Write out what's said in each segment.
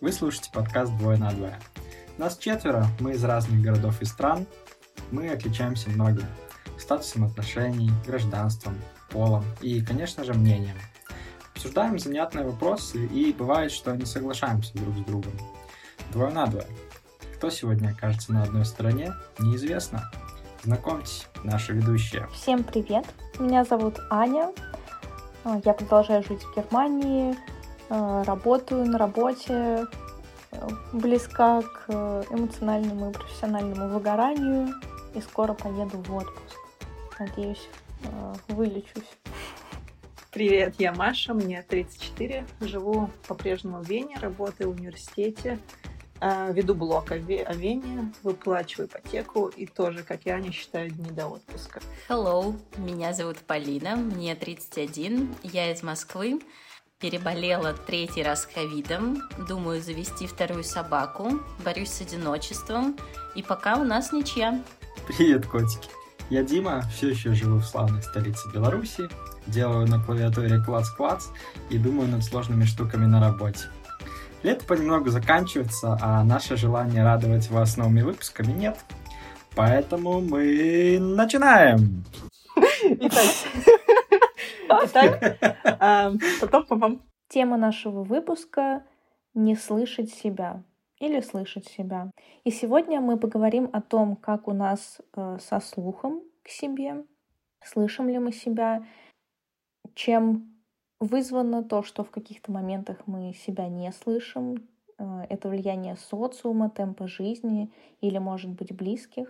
Вы слушаете подкаст «Двое на двое». Нас четверо, мы из разных городов и стран. Мы отличаемся многим. Статусом отношений, гражданством, полом и, конечно же, мнением. Обсуждаем занятные вопросы и бывает, что не соглашаемся друг с другом. Двое на двое. Кто сегодня окажется на одной стороне, неизвестно. Знакомьтесь, наши ведущие. Всем привет, меня зовут Аня. Я продолжаю жить в Германии, работаю на работе, близка к эмоциональному и профессиональному выгоранию и скоро поеду в отпуск. Надеюсь, вылечусь. Привет, я Маша, мне 34, живу по-прежнему в Вене, работаю в университете, веду блог о Вене, выплачиваю ипотеку и тоже, как я, не считаю дни до отпуска. Hello, меня зовут Полина, мне 31, я из Москвы. Переболела 3-й раз ковидом, думаю завести 2-ю собаку, борюсь с одиночеством, и пока у нас ничья. Привет, котики! Я Дима, все еще живу в славной столице Беларуси, делаю на клавиатуре клац-клац и думаю над сложными штуками на работе. Лето понемногу заканчивается, а наше желание радовать вас новыми выпусками нет, поэтому мы начинаем! Итак, потом тема нашего выпуска — не слышать себя или слышать себя. И сегодня мы поговорим о том, как у нас со слухом к себе, слышим ли мы себя, чем вызвано то, что в каких-то моментах мы себя не слышим. Это влияние социума, темпа жизни или, может быть, близких.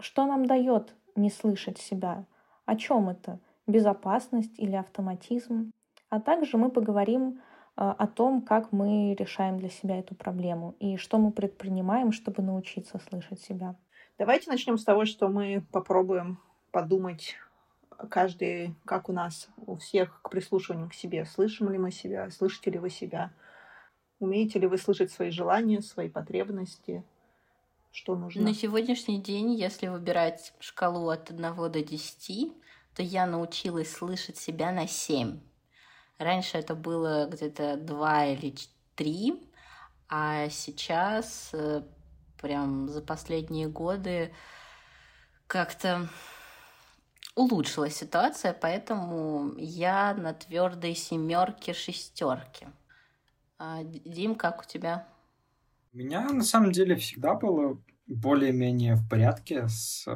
Что нам дает не слышать себя? О чем это? Безопасность или автоматизм. А также мы поговорим о том, как мы решаем для себя эту проблему и что мы предпринимаем, чтобы научиться слышать себя. Давайте начнем с того, что мы попробуем подумать каждый, как у нас, у всех, к прислушиванию к себе. Слышим ли мы себя? Слышите ли вы себя? Умеете ли вы слышать свои желания, свои потребности? Что нужно? На сегодняшний день, если выбирать шкалу от 1 до 10, то я научилась слышать себя на 7. Раньше это было где-то 2 или 3, а сейчас прям за последние годы как-то улучшилась ситуация, поэтому я на твердой 7-ке, 6-ке. Дим, как у тебя? У меня на самом деле всегда было более-менее в порядке с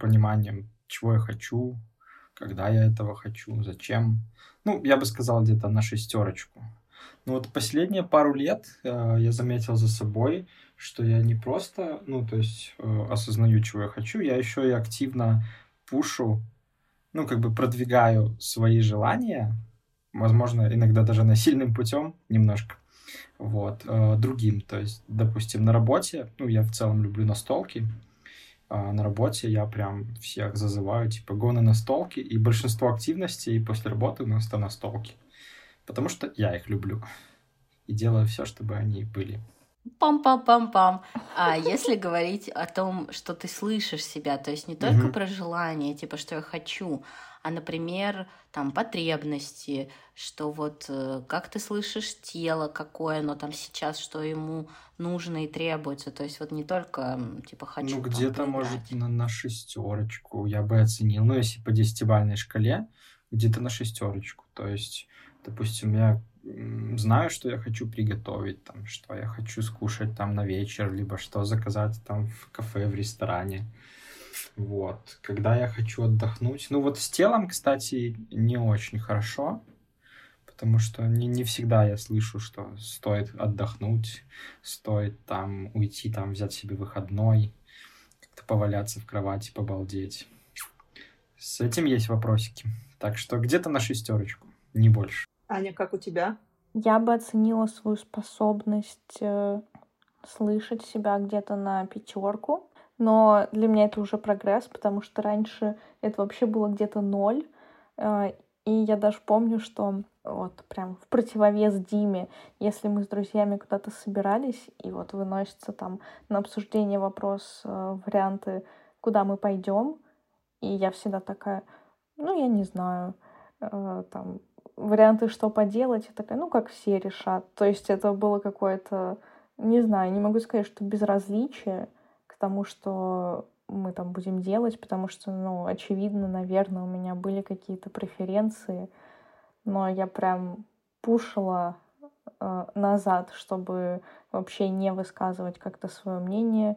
пониманием, чего я хочу, когда я этого хочу, зачем. Ну, я бы сказал, где-то на 6-ку. Но вот последние пару лет я заметил за собой, что я не просто, осознаю, чего я хочу, я еще и активно пушу, продвигаю свои желания, возможно, иногда даже насильным путем немножко, другим. То есть, допустим, на работе, я в целом люблю настолки, на работе я прям всех зазываю, гоны настолки, и большинство активностей после работы у нас это настолки, потому что я их люблю и делаю все, чтобы они были. Пам-пам-пам-пам. А если говорить о том, что ты слышишь себя, то есть не только про желание, что я хочу, а, например, потребности, что как ты слышишь тело, какое оно сейчас, что ему нужно и требуется, то есть не только хочу. Где-то, может, на 6-ку я бы оценил, если по 10-бальной шкале, где-то на 6-ку, то есть, допустим, я знаю, что я хочу приготовить, что я хочу скушать на вечер, либо что заказать в кафе, в ресторане. Когда я хочу отдохнуть. С телом, кстати, не очень хорошо, потому что не всегда я слышу, что стоит отдохнуть, стоит уйти, взять себе выходной, как-то поваляться в кровати, побалдеть. С этим есть вопросики. Так что где-то на 6-ку, не больше. Аня, как у тебя? Я бы оценила свою способность слышать себя где-то на 5-ку, но для меня это уже прогресс, потому что раньше это вообще было где-то 0, и я даже помню, что прям в противовес Диме, если мы с друзьями куда-то собирались, и выносится на обсуждение вопрос, варианты, куда мы пойдем, и я всегда такая, я не знаю, варианты, что поделать, я такая, как все решат. То есть это было какое-то не знаю, не могу сказать, что безразличие к тому, что мы там будем делать, потому что, ну, очевидно, наверное, у меня были какие-то преференции, но я прям пушила назад, чтобы вообще не высказывать как-то свое мнение.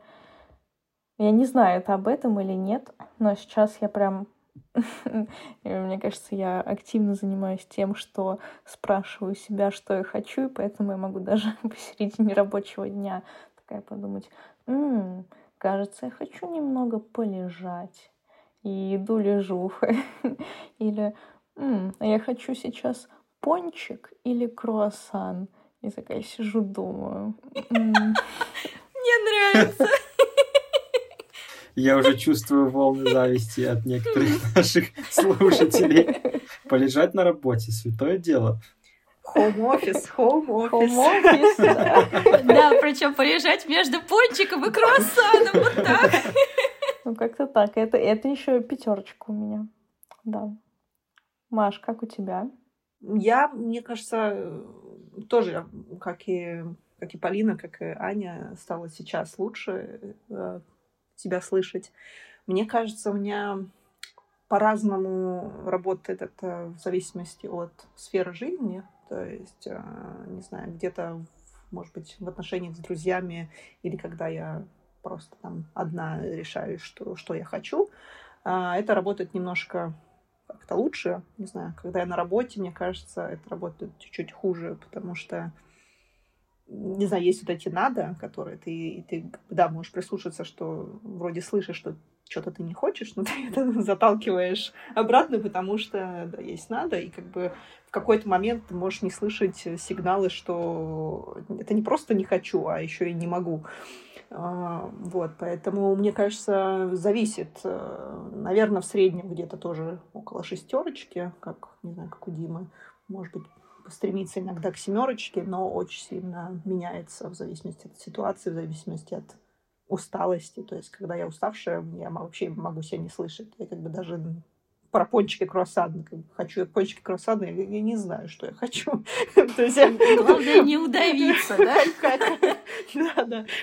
Я не знаю, это об этом или нет, но сейчас я прям... Мне кажется, я активно занимаюсь тем, что спрашиваю себя, что я хочу, и поэтому я могу даже посередине рабочего дня такая подумать, кажется, я хочу немного полежать, и иду лежу. Или я хочу сейчас пончик или круассан. И такая сижу, думаю. Мне нравится. Я уже чувствую волны зависти от некоторых наших слушателей. Полежать на работе — святое дело. Home office. Да, причем полежать между пончиком и круассаном. Вот так. Ну, как-то так. Это еще пятерочка у меня. Да. Маш, как у тебя? Я, мне кажется, тоже, как и Полина, как и Аня, стала сейчас лучше тебя слышать. Мне кажется, у меня по-разному работает это в зависимости от сферы жизни. То есть, не знаю, где-то, может быть, в отношениях с друзьями или когда я просто там одна решаю, что я хочу. Это работает немножко как-то лучше. Не знаю, когда я на работе, мне кажется, это работает чуть-чуть хуже, потому что, не знаю, есть вот эти «надо», которые ты да, можешь прислушаться, что вроде слышишь, что что-то ты не хочешь, но ты это заталкиваешь обратно, потому что да, есть «надо», и как бы в какой-то момент ты можешь не слышать сигналы, что это не просто «не хочу», а еще и «не могу». Вот, поэтому, мне кажется, зависит, наверное, в среднем где-то тоже около шестерочки, как, не знаю, как у Димы, может быть, стремится иногда к семерочке, но очень сильно меняется в зависимости от ситуации, в зависимости от усталости. То есть, когда я уставшая, я вообще могу себя не слышать. Я как бы даже про пончики круассаны. Хочу я пончики круассаны, я не знаю, что я хочу. Главное не удавиться, да?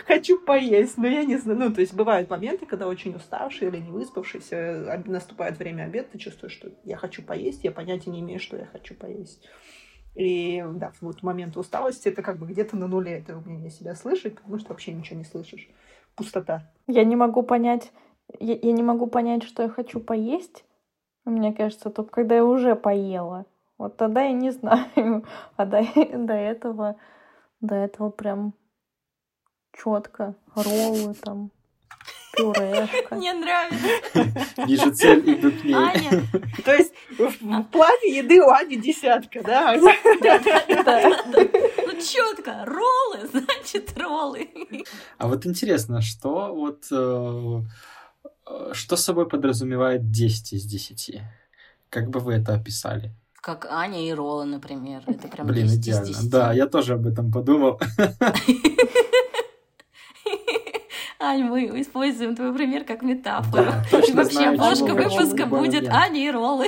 Хочу поесть, но я не знаю. Ну, то есть, бывают моменты, когда очень уставший или не выспавшийся, наступает время обеда, ты чувствуешь, что я хочу поесть, я понятия не имею, что я хочу поесть. И да, вот момент усталости, это как бы где-то на нуле это умение себя слышать, потому что вообще ничего не слышишь. Пустота. Я не могу понять, что я хочу поесть, мне кажется, только когда я уже поела. Вот тогда я не знаю. А до этого прям четко роллы там. Пюрешка. Мне нравится. Вижу цель, иду к ней. Аня. То есть в плане еды у Ани десятка, да? Ну четко, роллы, значит роллы. А вот интересно, что собой подразумевает 10 из 10? Как бы вы это описали? Как Аня и роллы, например. Это прям 10 из 10. Блин, идеально. Да, я тоже об этом подумал. Ань, мы используем твой пример как метафору. Да, вообще обложка выпуска будет Аня и роллы.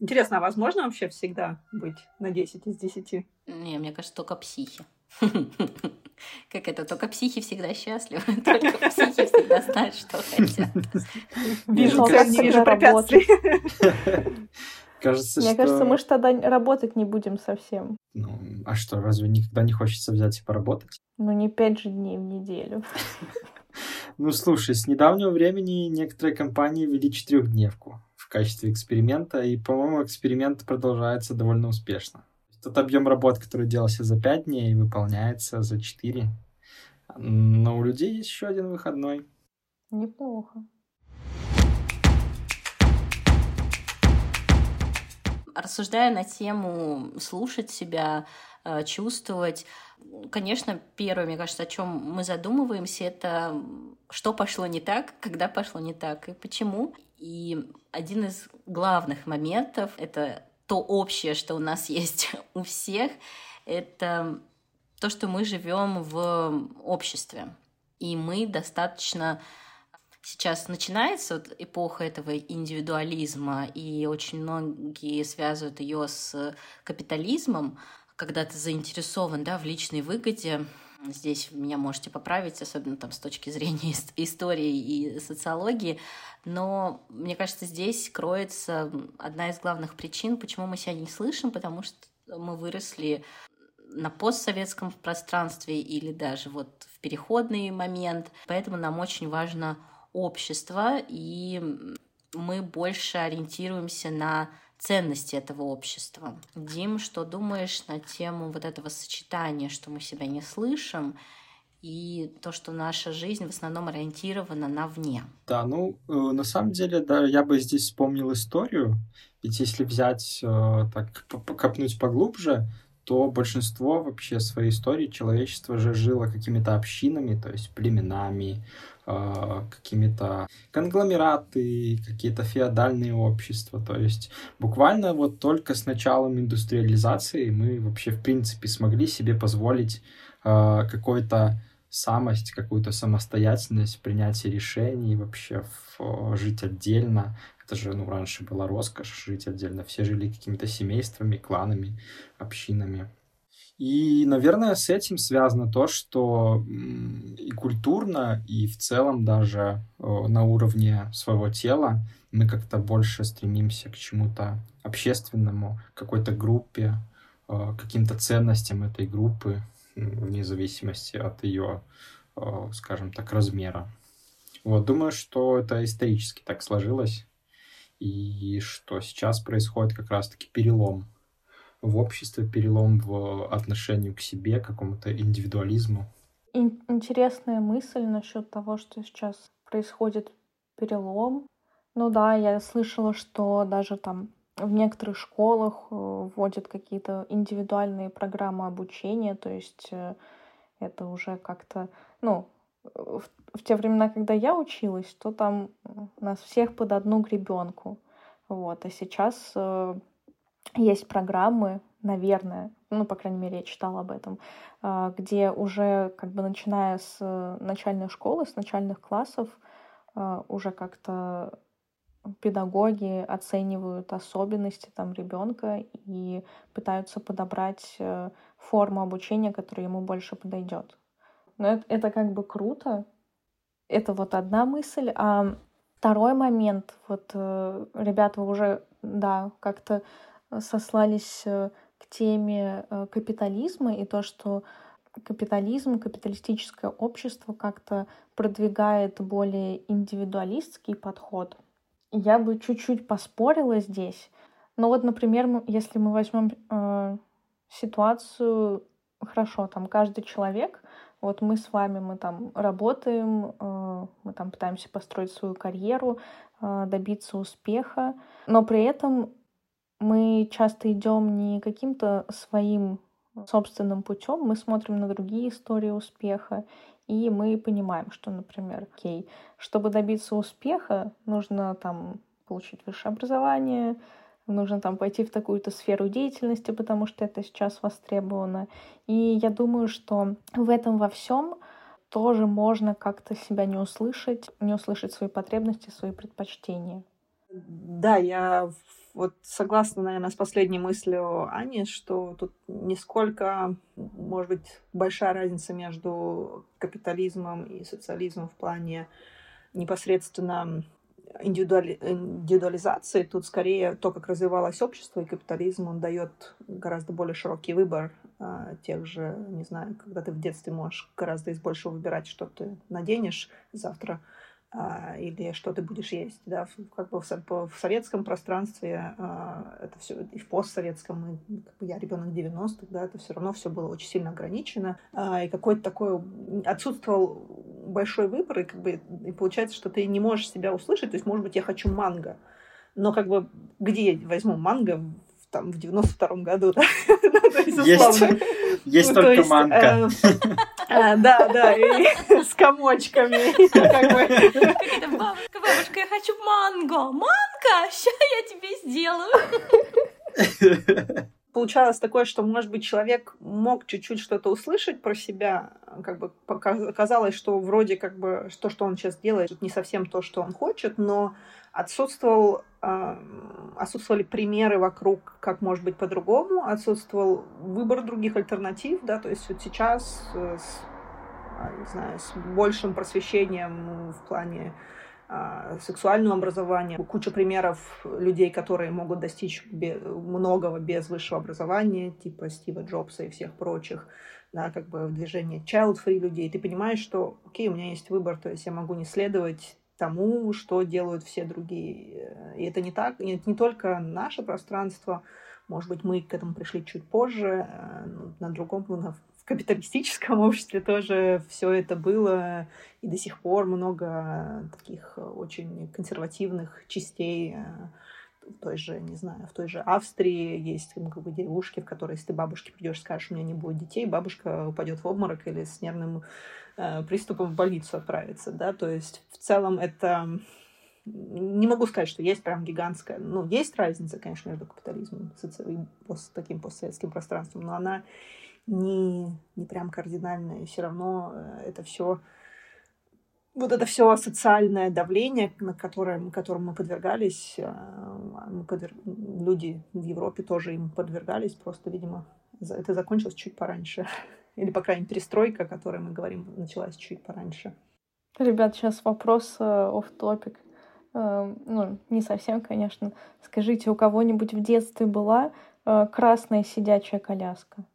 Интересно, а возможно вообще всегда быть на 10 из 10? Не, мне кажется, только психи. Как это? Только психи всегда счастливы. Только психи всегда знают, что хотят. Вижу препятствий. Мне кажется, мы же тогда работать не будем совсем. Ну, а что, разве никогда не хочется взять и поработать? Ну, не 5 дней в неделю. Ну, слушай, с недавнего времени некоторые компании ввели 4-дневку в качестве эксперимента, и, по-моему, эксперимент продолжается довольно успешно. Тот объем работ, который делался за 5 дней, выполняется за 4. Но у людей есть еще один выходной. Неплохо. Рассуждая на тему слушать себя, чувствовать, конечно, первое, мне кажется, о чем мы задумываемся, это что пошло не так, когда пошло не так и почему. И один из главных моментов, это то общее, что у нас есть у всех, это то, что мы живем в обществе. И мы достаточно... Сейчас начинается вот эпоха этого индивидуализма, и очень многие связывают ее с капитализмом, когда ты заинтересован, да, в личной выгоде, Здесь меня можете поправить, особенно там с точки зрения истории и социологии. Но, мне кажется, здесь кроется одна из главных причин, почему мы себя не слышим, потому что мы выросли на постсоветском пространстве или даже вот в переходный момент. Поэтому нам очень важно общество, и мы больше ориентируемся на ценности этого общества. Дим, что думаешь на тему вот этого сочетания, что мы себя не слышим, и то, что наша жизнь в основном ориентирована на вне? Да, на самом деле, да, я бы здесь вспомнил историю, ведь если взять, так, копнуть поглубже, то большинство вообще своей истории человечество же жило какими-то общинами, то есть племенами, какими-то конгломераты, какие-то феодальные общества. То есть буквально вот только с началом индустриализации мы вообще в принципе смогли себе позволить какую-то самость, какую-то самостоятельность в принятии решений, вообще жить отдельно. Это же, раньше была роскошь жить отдельно. Все жили какими-то семействами, кланами, общинами. И, наверное, с этим связано то, что и культурно, и в целом даже на уровне своего тела мы как-то больше стремимся к чему-то общественному, к какой-то группе, к каким-то ценностям этой группы, вне зависимости от ее, скажем так, размера. Вот, думаю, что это исторически так сложилось. И что сейчас происходит как раз-таки перелом в обществе, перелом в отношении к себе, к какому-то индивидуализму. Интересная мысль насчет того, что сейчас происходит перелом. Я слышала, что даже там в некоторых школах вводят какие-то индивидуальные программы обучения, то есть это уже как-то, в те времена, когда я училась, то там нас всех под одну гребенку. Вот. А сейчас есть программы, наверное, по крайней мере, я читала об этом, где уже начиная с начальной школы, с начальных классов уже как-то педагоги оценивают особенности ребенка и пытаются подобрать форму обучения, которая ему больше подойдет. Но это круто. Это одна мысль. А второй момент. Ребята уже, как-то сослались к теме капитализма и то, что капиталистическое общество как-то продвигает более индивидуалистский подход. Я бы чуть-чуть поспорила здесь. Но например, если мы возьмем ситуацию, хорошо, каждый человек... мы с вами, мы работаем, мы пытаемся построить свою карьеру, добиться успеха, но при этом мы часто идем не каким-то своим собственным путем, мы смотрим на другие истории успеха, и мы понимаем, что, например, чтобы добиться успеха, нужно получить высшее образование, нужно пойти в такую-то сферу деятельности, потому что это сейчас востребовано. И я думаю, что в этом во всем тоже можно как-то себя не услышать свои потребности, свои предпочтения. Да, я согласна, наверное, с последней мыслью Ани, что тут нисколько, может быть, большая разница между капитализмом и социализмом в плане непосредственно индивидуализации. Тут скорее то, как развивалось общество, и капитализм, он дает гораздо более широкий выбор тех же, не знаю, когда ты в детстве можешь гораздо из большего выбирать, что ты наденешь завтра или что ты будешь есть. Да? В советском пространстве это все, и в постсоветском, и, я ребенок 90-х, да, это все равно все было очень сильно ограничено. И какой-то такой отсутствовал большой выбор, и, и получается, что ты не можешь себя услышать. То есть, может быть, я хочу манго, но где я возьму манго в 92-м году? Да? Есть только манго. Да, и с комочками. Бабушка, я хочу манго. Манго? Ща я тебе сделаю. получалось такое, что, может быть, человек мог чуть-чуть что-то услышать про себя, как бы казалось, что вроде как бы то, что он сейчас делает, это не совсем то, что он хочет, но отсутствовали примеры вокруг, как может быть по-другому, отсутствовал выбор других альтернатив, да, то есть вот сейчас, не знаю, с большим просвещением в плане сексуального образования. Куча примеров людей, которые могут достичь многого без высшего образования, типа Стива Джобса и всех прочих, да, как бы в движении child-free людей. Ты понимаешь, что, окей, у меня есть выбор, то есть я могу не следовать тому, что делают все другие. И это не так, это не только наше пространство, может быть, мы к этому пришли чуть позже, на другом плане. В капиталистическом обществе тоже все это было, и до сих пор много таких очень консервативных частей. В той же, не знаю, в той же Австрии есть как бы деревушки, в которой, если ты бабушке придешь, скажешь, у меня не будет детей, бабушка упадет в обморок или с нервным приступом в больницу отправится, да, то есть в целом это... Не могу сказать, что есть прям гигантская... Ну, есть разница, конечно, между капитализмом и таким постсоветским пространством, но она не прям кардинально, и все равно это все вот это все социальное давление, которому мы подвергались, люди в Европе тоже им подвергались, просто, видимо, это закончилось чуть пораньше. Или, по крайней мере, перестройка, о которой мы говорим, началась чуть пораньше. Ребят, сейчас вопрос off-topic. Ну, не совсем, конечно. Скажите, у кого-нибудь в детстве была красная сидячая коляска?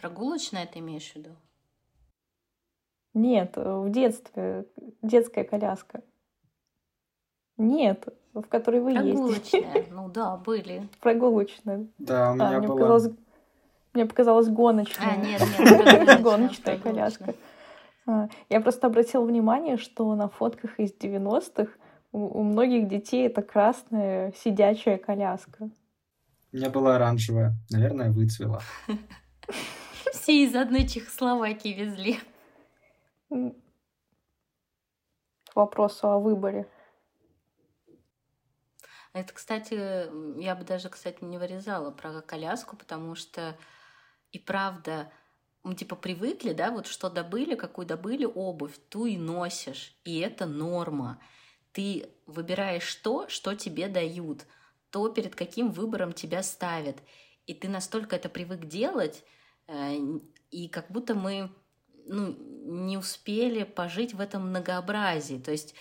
Прогулочная ты имеешь в виду? Нет, в детстве. Детская коляска. Нет, в которой вы ездите. Прогулочная, ну да, были. Прогулочная. Да, у меня была. Мне показалось, гоночная. А, нет, гоночная коляска. Я просто обратила внимание, что на фотках из 90-х у многих детей это красная сидячая коляска. У меня была оранжевая. Наверное, выцвела. Все из одной Чехословакии везли. К вопросу о выборе. Это, кстати, я бы даже, кстати, не вырезала про коляску, потому что и правда, мы типа привыкли, да, вот что добыли, какую добыли обувь, ту и носишь, и это норма. Ты выбираешь то, что тебе дают, то, перед каким выбором тебя ставят. И ты настолько это привык делать, и как будто мы, ну, не успели пожить в этом многообразии. То есть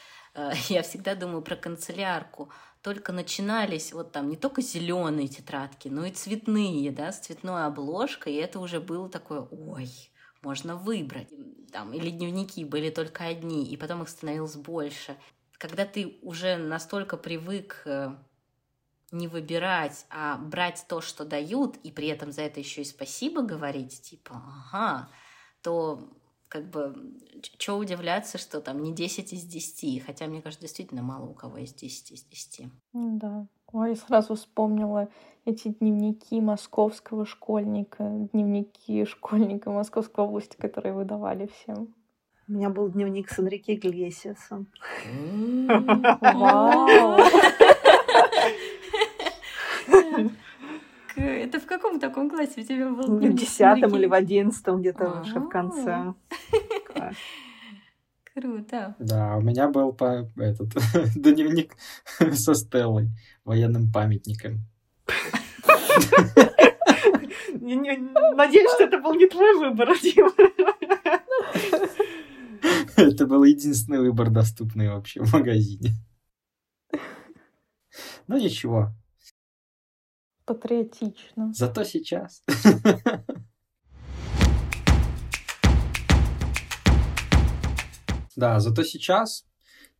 я всегда думаю про канцелярку. Только начинались вот там не только зеленые тетрадки, но и цветные, да, с цветной обложкой. И это уже было такое, ой, можно выбрать. Там, или дневники были только одни, и потом их становилось больше. Когда ты уже настолько привык не выбирать, а брать то, что дают, и при этом за это еще и спасибо говорить, типа, ага, то как бы чего удивляться, что там не 10 из 10, хотя, мне кажется, действительно мало у кого есть 10 из 10. Да. Ой, сразу вспомнила эти дневники московского школьника, дневники школьника Московской области, которые выдавали всем. У меня был дневник с Энрике Иглесиасом. Вау! Это в каком таком классе у тебя был? В 10-м или в 11-м, где-то уже в конце. Круто. Да, у меня был дневник со Стеллой, военным памятником. Надеюсь, что это был не твой выбор, Дима. Это был единственный выбор, доступный вообще в магазине. Ну ничего. Патриотично. Зато сейчас. Да, зато сейчас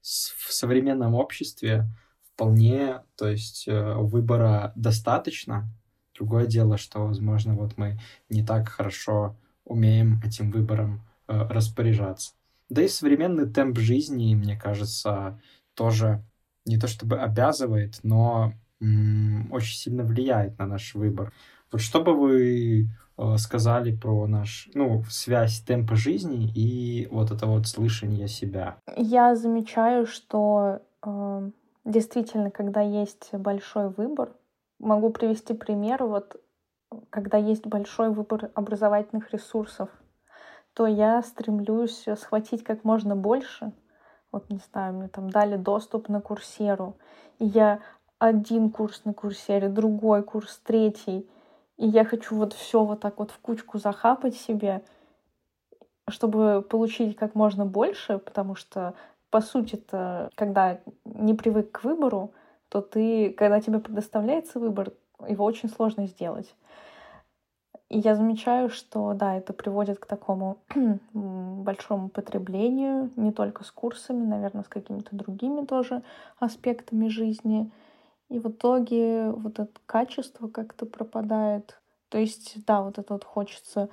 в современном обществе вполне, то есть выбора достаточно. Другое дело, что, возможно, вот мы не так хорошо умеем этим выбором распоряжаться. Да и современный темп жизни, мне кажется, тоже не то чтобы обязывает, но очень сильно влияет на наш выбор. Вот что бы вы сказали про связь темпа жизни и вот это вот слышание себя? Я замечаю, что действительно, когда есть большой выбор, могу привести пример. Вот когда есть большой выбор образовательных ресурсов, то я стремлюсь схватить как можно больше. Вот, не знаю, мне там дали доступ на Курсеру, и я один курс на Курсере, другой курс, третий, и я хочу вот все вот так вот в кучку захапать себе, чтобы получить как можно больше, потому что, по сути-то, когда не привык к выбору, то ты, когда тебе предоставляется выбор, его очень сложно сделать. И я замечаю, что, да, это приводит к такому большому потреблению, не только с курсами, наверное, с какими-то другими тоже аспектами жизни. И в итоге вот это качество как-то пропадает. То есть, да, вот это вот хочется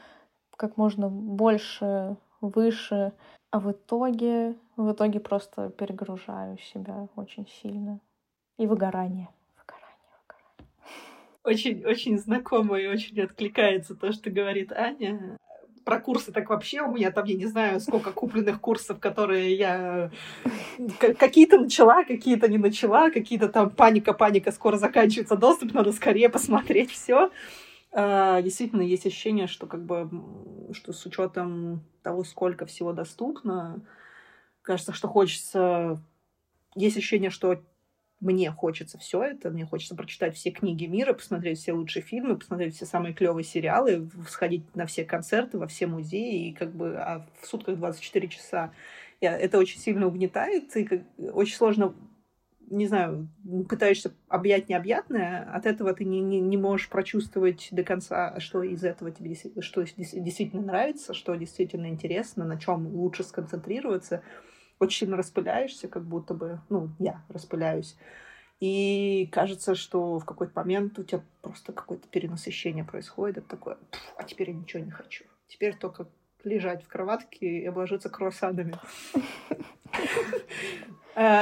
как можно больше, выше, а в итоге просто перегружаю себя очень сильно. И выгорание. Очень знакомо и очень откликается то, что говорит Аня. Про курсы так вообще у меня там, я не знаю, сколько купленных курсов, которые я какие-то начала, какие-то не начала, какие-то там паника, скоро заканчивается доступ, надо скорее посмотреть все. Действительно, есть ощущение, что как бы, что с учетом того, сколько всего доступно, кажется, что хочется... Есть ощущение, что мне хочется все это, мне хочется прочитать все книги мира, посмотреть все лучшие фильмы, посмотреть все самые клевые сериалы, сходить на все концерты, во все музеи, и как бы в сутках 24 часа. Это очень сильно угнетает, и очень сложно, не знаю, пытаешься объять необъятное, от этого ты не можешь прочувствовать до конца, что из этого тебе что действительно нравится, что действительно интересно, на чем лучше сконцентрироваться. Очень сильно распыляешься, как будто бы... Я распыляюсь. И кажется, что в какой-то момент у тебя просто какое-то перенасыщение происходит. Это такое, а теперь я ничего не хочу. Теперь только лежать в кроватке и обложиться круассанами.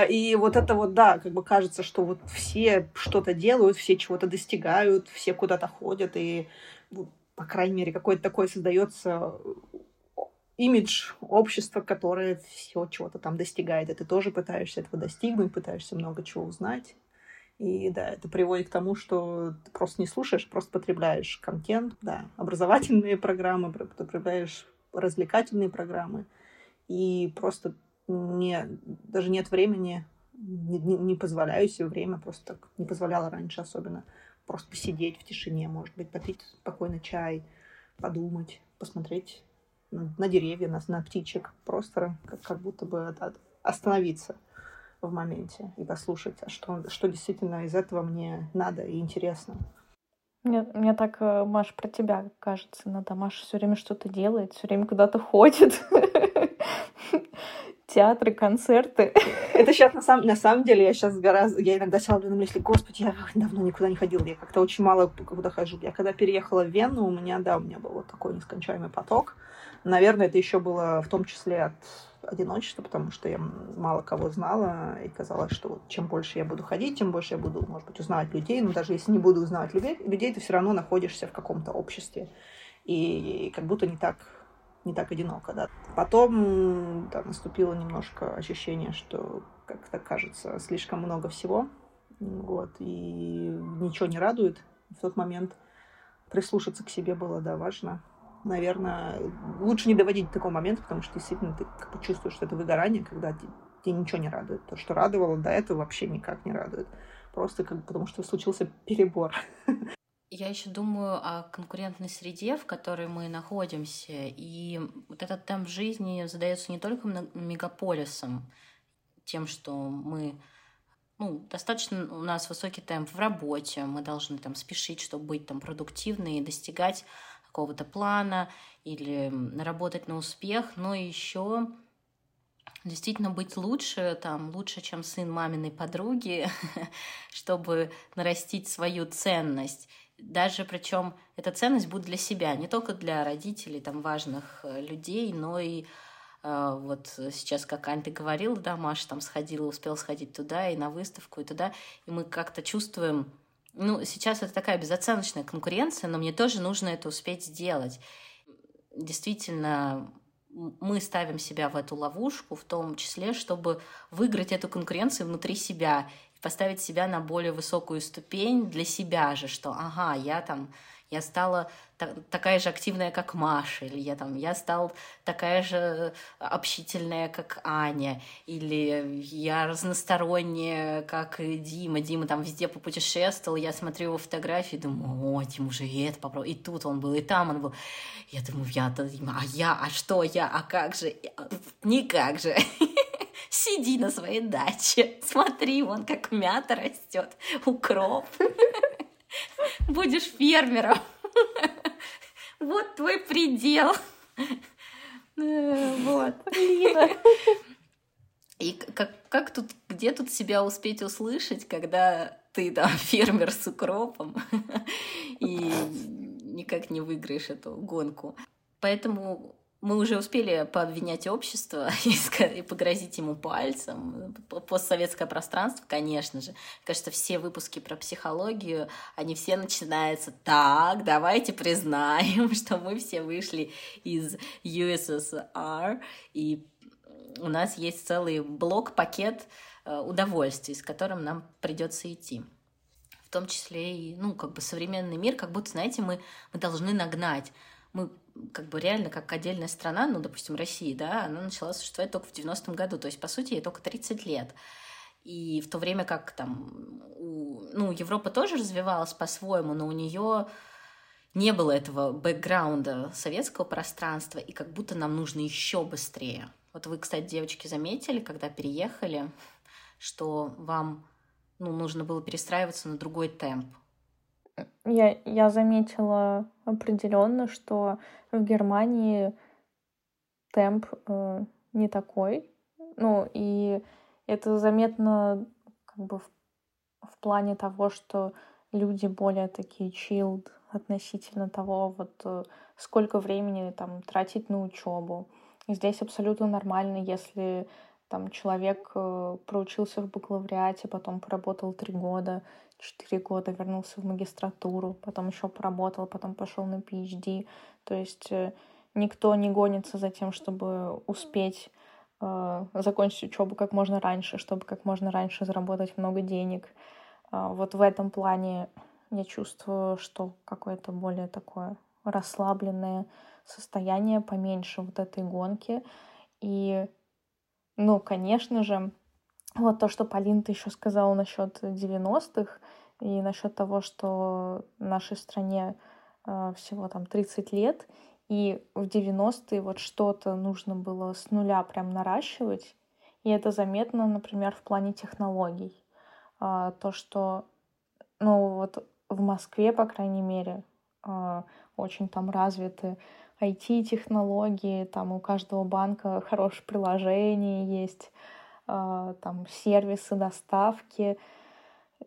И вот это вот, да, как бы кажется, что вот все что-то делают, все чего-то достигают, все куда-то ходят. И, по крайней мере, какой-то такой создается... имидж общества, которое все чего-то там достигает, и ты тоже пытаешься этого достигнуть, пытаешься много чего узнать. И да, это приводит к тому, что ты просто не слушаешь, просто потребляешь контент, да, образовательные программы, потребляешь развлекательные программы, и просто даже нет времени, не позволяю себе время, просто так не позволяла раньше особенно, просто посидеть в тишине, может быть, попить спокойно чай, подумать, посмотреть на деревья, на птичек, просто как будто бы остановиться в моменте и послушать, а что действительно из этого мне надо и интересно. Мне так, Маш, про тебя кажется, надо. Маша все время что-то делает, все время куда-то ходит. Театры, концерты. Это сейчас на самом деле я иногда села на мысли, господи, я давно никуда не ходила, я как-то очень мало куда хожу. Я когда переехала в Вену, у меня был вот такой нескончаемый поток. Наверное, это еще было в том числе от одиночества, потому что я мало кого знала, и казалось, что чем больше я буду ходить, тем больше я буду, может быть, узнавать людей. Но даже если не буду узнавать людей, ты все равно находишься в каком-то обществе. И как будто не так одиноко, да. Потом наступило немножко ощущение, что, как-то кажется, слишком много всего, вот, и ничего не радует. В тот момент прислушаться к себе было, да, важно. Наверное, лучше не доводить до такого момента, потому что действительно ты как бы чувствуешь, что это выгорание, когда тебе ничего не радует. То, что радовало, до этого вообще никак не радует. Просто как бы потому что случился перебор. Я еще думаю о конкурентной среде, в которой мы находимся, и вот этот темп жизни задается не только мегаполисом, тем, что мы, достаточно у нас высокий темп в работе, мы должны там спешить, чтобы быть там продуктивны и достигать какого-то плана или работать на успех, но еще действительно быть лучше, чем сын маминой подруги, чтобы нарастить свою ценность. Даже причем эта ценность будет для себя, не только для родителей, там, важных людей, но и вот сейчас, как Ань, ты говорила, да, Маша там сходила, успела сходить туда и на выставку, и туда, и мы как-то чувствуем, сейчас это такая безоценочная конкуренция, но мне тоже нужно это успеть сделать. Действительно, мы ставим себя в эту ловушку, в том числе, чтобы выиграть эту конкуренцию внутри себя, поставить себя на более высокую ступень для себя же, что я там я стала такая же активная, как Маша, или я стала такая же общительная, как Аня, или я разносторонняя, как Дима. Дима там везде попутешествовал, я смотрю его фотографии, думаю, о, Дима уже и это попробовал, и тут он был, и там он был. Я думаю, никак же. Сиди на своей даче, смотри, вон как мята растет, укроп. Будешь фермером. Вот твой предел. Вот. И как тут, где тут себя успеть услышать, когда ты там фермер с укропом и никак не выиграешь эту гонку? Поэтому мы уже успели пообвинять общество и погрозить ему пальцем. Постсоветское пространство, конечно же. Кажется, все выпуски про психологию, они все начинаются так, давайте признаем, что мы все вышли из USSR, и у нас есть целый блок-пакет удовольствий, с которым нам придется идти. В том числе и, современный мир, как будто, знаете, мы должны нагнать. Мы реально как отдельная страна, допустим, Россия, да, она начала существовать только в 90-м году, то есть, по сути, ей только 30 лет. И в то время как Европа тоже развивалась по-своему, но у нее не было этого бэкграунда советского пространства, и как будто нам нужно еще быстрее. Вот вы, кстати, девочки, заметили, когда переехали, что вам нужно было перестраиваться на другой темп. Я заметила определенно, что в Германии темп не такой. И это заметно в плане того, что люди более такие chilled относительно того, сколько времени тратить на учебу. И здесь абсолютно нормально, если человек проучился в бакалавриате, потом поработал 3 года, 4 года, вернулся в магистратуру, потом еще поработал, потом пошел на PhD. То есть никто не гонится за тем, чтобы успеть закончить учебу как можно раньше, чтобы как можно раньше заработать много денег. Вот в этом плане я чувствую, что какое-то более такое расслабленное состояние, поменьше этой гонки. И, конечно же, то, что, Полин, ты еще сказала насчет 90-х и насчет того, что нашей стране всего 30 лет, и в 90-е что-то нужно было с нуля прям наращивать, и это заметно, например, в плане технологий. То, что, в Москве, по крайней мере, очень развиты IT-технологии, у каждого банка хорошее приложение есть, сервисы, доставки.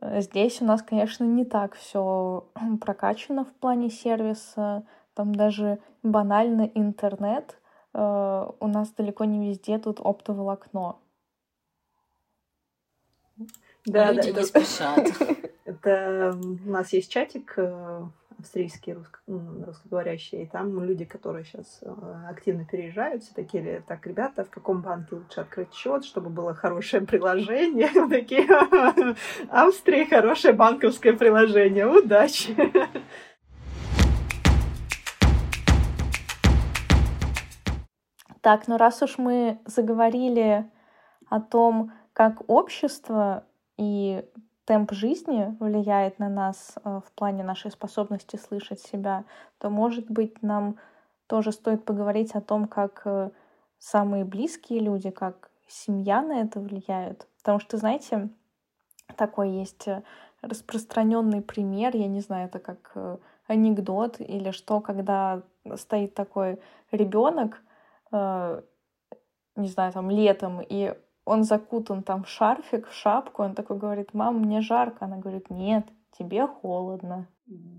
Здесь у нас, конечно, не так все прокачано в плане сервиса. Даже банально интернет. У нас далеко не везде тут оптоволокно. Да, люди не спешат. Это у нас есть чатик австрийский, русскоговорящий, и там люди, которые сейчас активно переезжают, все такие, так, ребята, в каком банке лучше открыть счет, чтобы было хорошее приложение? Такие, Австрия, хорошее банковское приложение, удачи! Так, раз уж мы заговорили о том, как общество и темп жизни влияет на нас в плане нашей способности слышать себя, то, может быть, нам тоже стоит поговорить о том, как самые близкие люди, как семья на это влияют. Потому что, знаете, такой есть распространенный пример, я не знаю, это как анекдот или что, когда стоит такой ребенок, летом, и он закутан в шарфик, в шапку, он такой говорит: «Мам, мне жарко». Она говорит: «Нет, тебе холодно».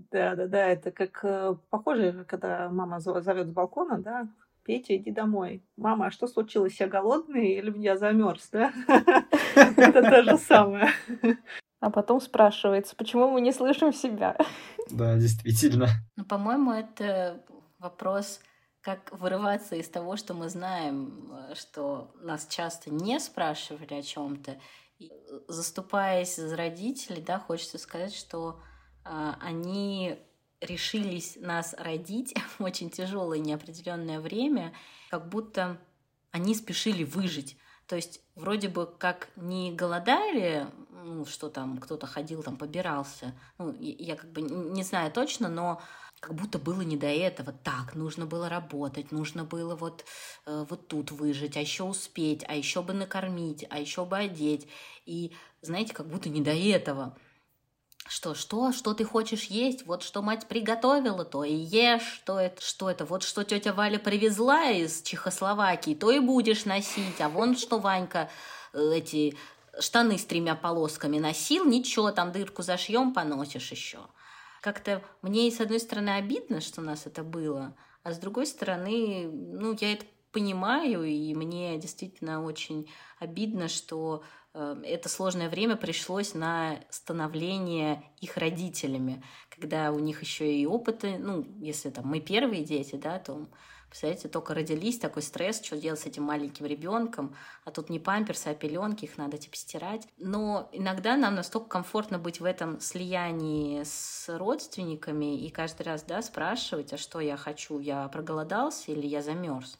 Да, это как похоже, когда мама зовет с балкона, да: «Петя, иди домой». «Мама, а что случилось, я голодный или я замерз, да?» Это то же самое. А потом спрашивается, почему мы не слышим себя. Да, действительно. По-моему, это вопрос, как вырываться из того, что мы знаем, что нас часто не спрашивали о чем-то. Заступаясь за родителей, хочется сказать, что они решились нас родить в очень тяжелое и неопределенное время, как будто они спешили выжить. То есть вроде бы как не голодали, ну, что там кто-то ходил, там побирался. Ну, я как бы не знаю точно, но как будто было не до этого. Так, нужно было работать, нужно было вот тут выжить, а еще успеть, а еще бы накормить, а еще бы одеть. И, знаете, как будто не до этого. Что ты хочешь есть? Вот что мать приготовила, то и ешь, что это, вот что тетя Валя привезла из Чехословакии, то и будешь носить, а вон что Ванька эти штаны с 3 полосками носил, ничего, там дырку зашьем, поносишь еще. Как-то мне, с одной стороны, обидно, что у нас это было, а с другой стороны, ну, я это понимаю, и мне действительно очень обидно, что это сложное время пришлось на становление их родителями, когда у них еще и опыты, ну, если там мы первые дети, да, то, представляете, только родились, такой стресс, что делать с этим маленьким ребенком, а тут не памперсы, а пеленки, их надо типа стирать. Но иногда нам настолько комфортно быть в этом слиянии с родственниками и каждый раз, да, спрашивать, а что я хочу, я проголодался или я замерз,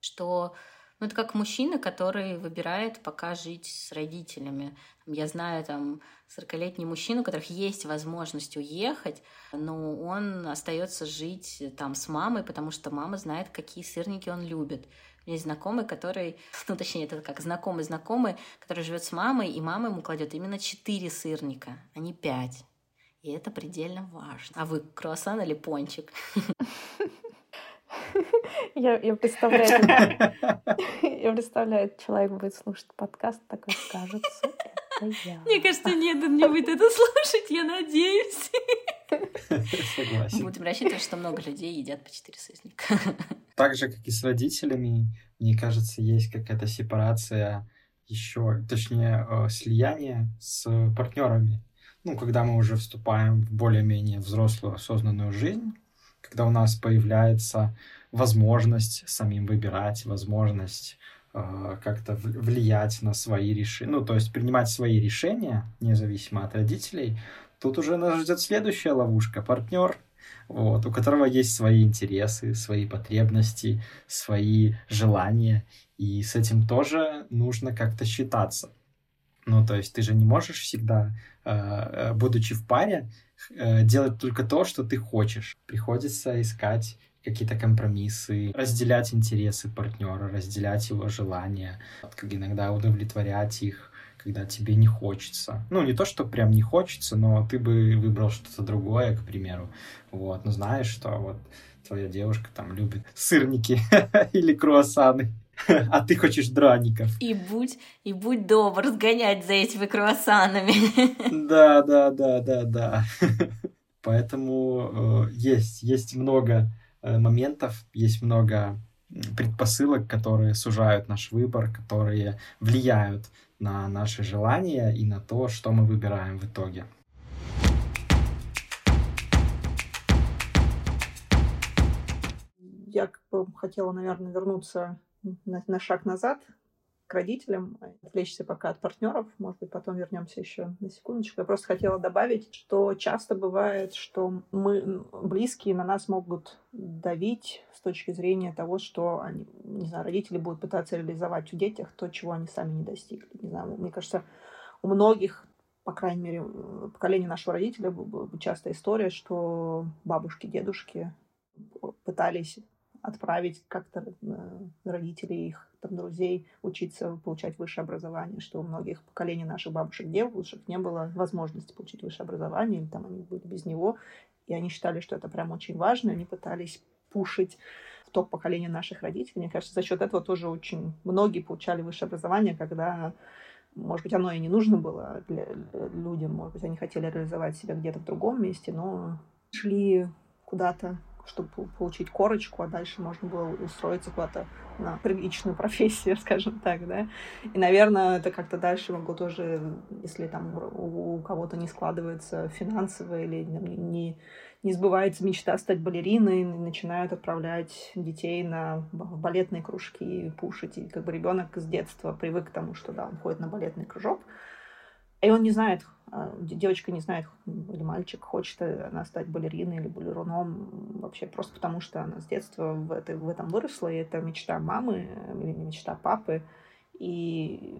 что... Ну, это как мужчина, который выбирает пока жить с родителями. Я знаю там 40-летних мужчин, у которых есть возможность уехать, но он остается жить там с мамой, потому что мама знает, какие сырники он любит. У меня есть знакомый, который, ну, точнее, это как знакомый, который живет с мамой, и мама ему кладет именно 4 сырника, а не 5. И это предельно важно. А вы круассан или пончик? Я представляю, человек будет слушать подкаст, такой, кажется, это я. Мне кажется, нет, он не будет это слушать, я надеюсь. Согласен. Будем рассчитывать, что много людей едят по 4 сырника. Так же, как и с родителями, мне кажется, есть какая-то сепарация еще, точнее, слияние с партнерами. Ну, когда мы уже вступаем в более-менее взрослую, осознанную жизнь, когда у нас появляется возможность самим выбирать, возможность как-то влиять на свои решения, ну, то есть принимать свои решения, независимо от родителей, тут уже нас ждет следующая ловушка, партнер, вот, у которого есть свои интересы, свои потребности, свои желания, и с этим тоже нужно как-то считаться. Ну, то есть ты же не можешь всегда, будучи в паре, делать только то, что ты хочешь. Приходится искать какие-то компромиссы, разделять интересы партнера, разделять его желания, иногда удовлетворять их, когда тебе не хочется. Ну, не то, что прям не хочется, но ты бы выбрал что-то другое, к примеру. Вот, но знаешь, что вот твоя девушка там любит сырники или круассаны. А ты хочешь драников. И будь добр сгонять за этими круассанами. Да. Поэтому есть много моментов, есть много предпосылок, которые сужают наш выбор, которые влияют на наши желания и на то, что мы выбираем в итоге. Я хотела, наверное, вернуться на шаг назад к родителям, отвлечься пока от партнеров, может быть, потом вернемся еще на секундочку. Я просто хотела добавить, что часто бывает, что мы, близкие, на нас могут давить с точки зрения того, что они, не знаю, родители будут пытаться реализовать в детях то, чего они сами не достигли. Не знаю, мне кажется, у многих, по крайней мере, поколение нашего родителя, была частая история, что бабушки, дедушки пытались отправить как-то родителей, их там, друзей учиться, получать высшее образование, что у многих поколений наших бабушек, девушек не было возможности получить высшее образование, или там они были без него, и они считали, что это прям очень важно, они пытались пушить в то поколение наших родителей. Мне кажется, за счет этого тоже очень многие получали высшее образование, когда, может быть, оно и не нужно было для людям, может быть, они хотели реализовать себя где-то в другом месте, но шли куда-то, чтобы получить корочку, а дальше можно было устроиться куда-то на приличную профессию, скажем так, да. И, наверное, это как-то дальше могло тоже, если там у кого-то не складывается финансово или не сбывается мечта стать балериной, начинают отправлять детей на балетные кружки, пушить. И как бы ребенок с детства привык к тому, что да, он ходит на балетный кружок, И он не знает, девочка не знает, или мальчик, хочет она стать балериной или балеруном, вообще просто потому, что она с детства в этом выросла, и это мечта мамы или мечта папы. И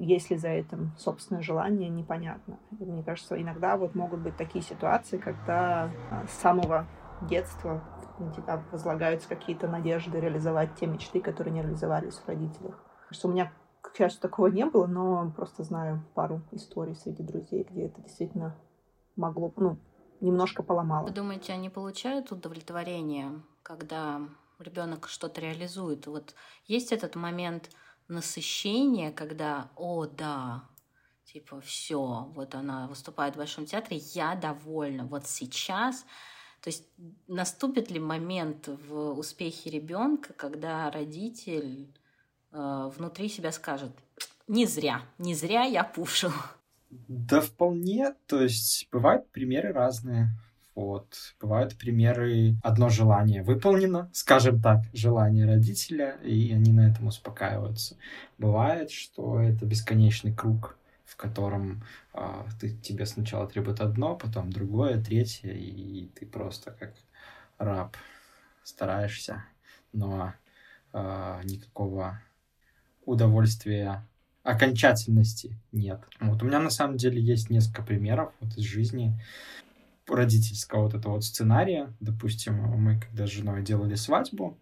есть ли за этим собственное желание, непонятно. И мне кажется, иногда вот могут быть такие ситуации, когда с самого детства на тебя возлагаются какие-то надежды реализовать те мечты, которые не реализовались в родителях. Что у меня, к счастью, такого не было, но просто знаю пару историй среди друзей, где это действительно могло, немножко поломало. Вы думаете, они получают удовлетворение, когда ребенок что-то реализует? Вот есть этот момент насыщение, когда, все, вот она выступает в Большом театре, я довольна, вот сейчас. То есть наступит ли момент в успехе ребенка, когда родитель внутри себя скажет: не зря я пушил? Да вполне, то есть бывают примеры разные. Вот. Бывают примеры, одно желание выполнено, скажем так, желание родителя, и они на этом успокаиваются. Бывает, что это бесконечный круг, в котором тебе сначала требуют одно, потом другое, третье, и ты просто как раб стараешься, но никакого удовольствия, окончательности нет. Вот у меня на самом деле есть несколько примеров из жизни, родительского сценария. Допустим, мы когда с женой делали свадьбу,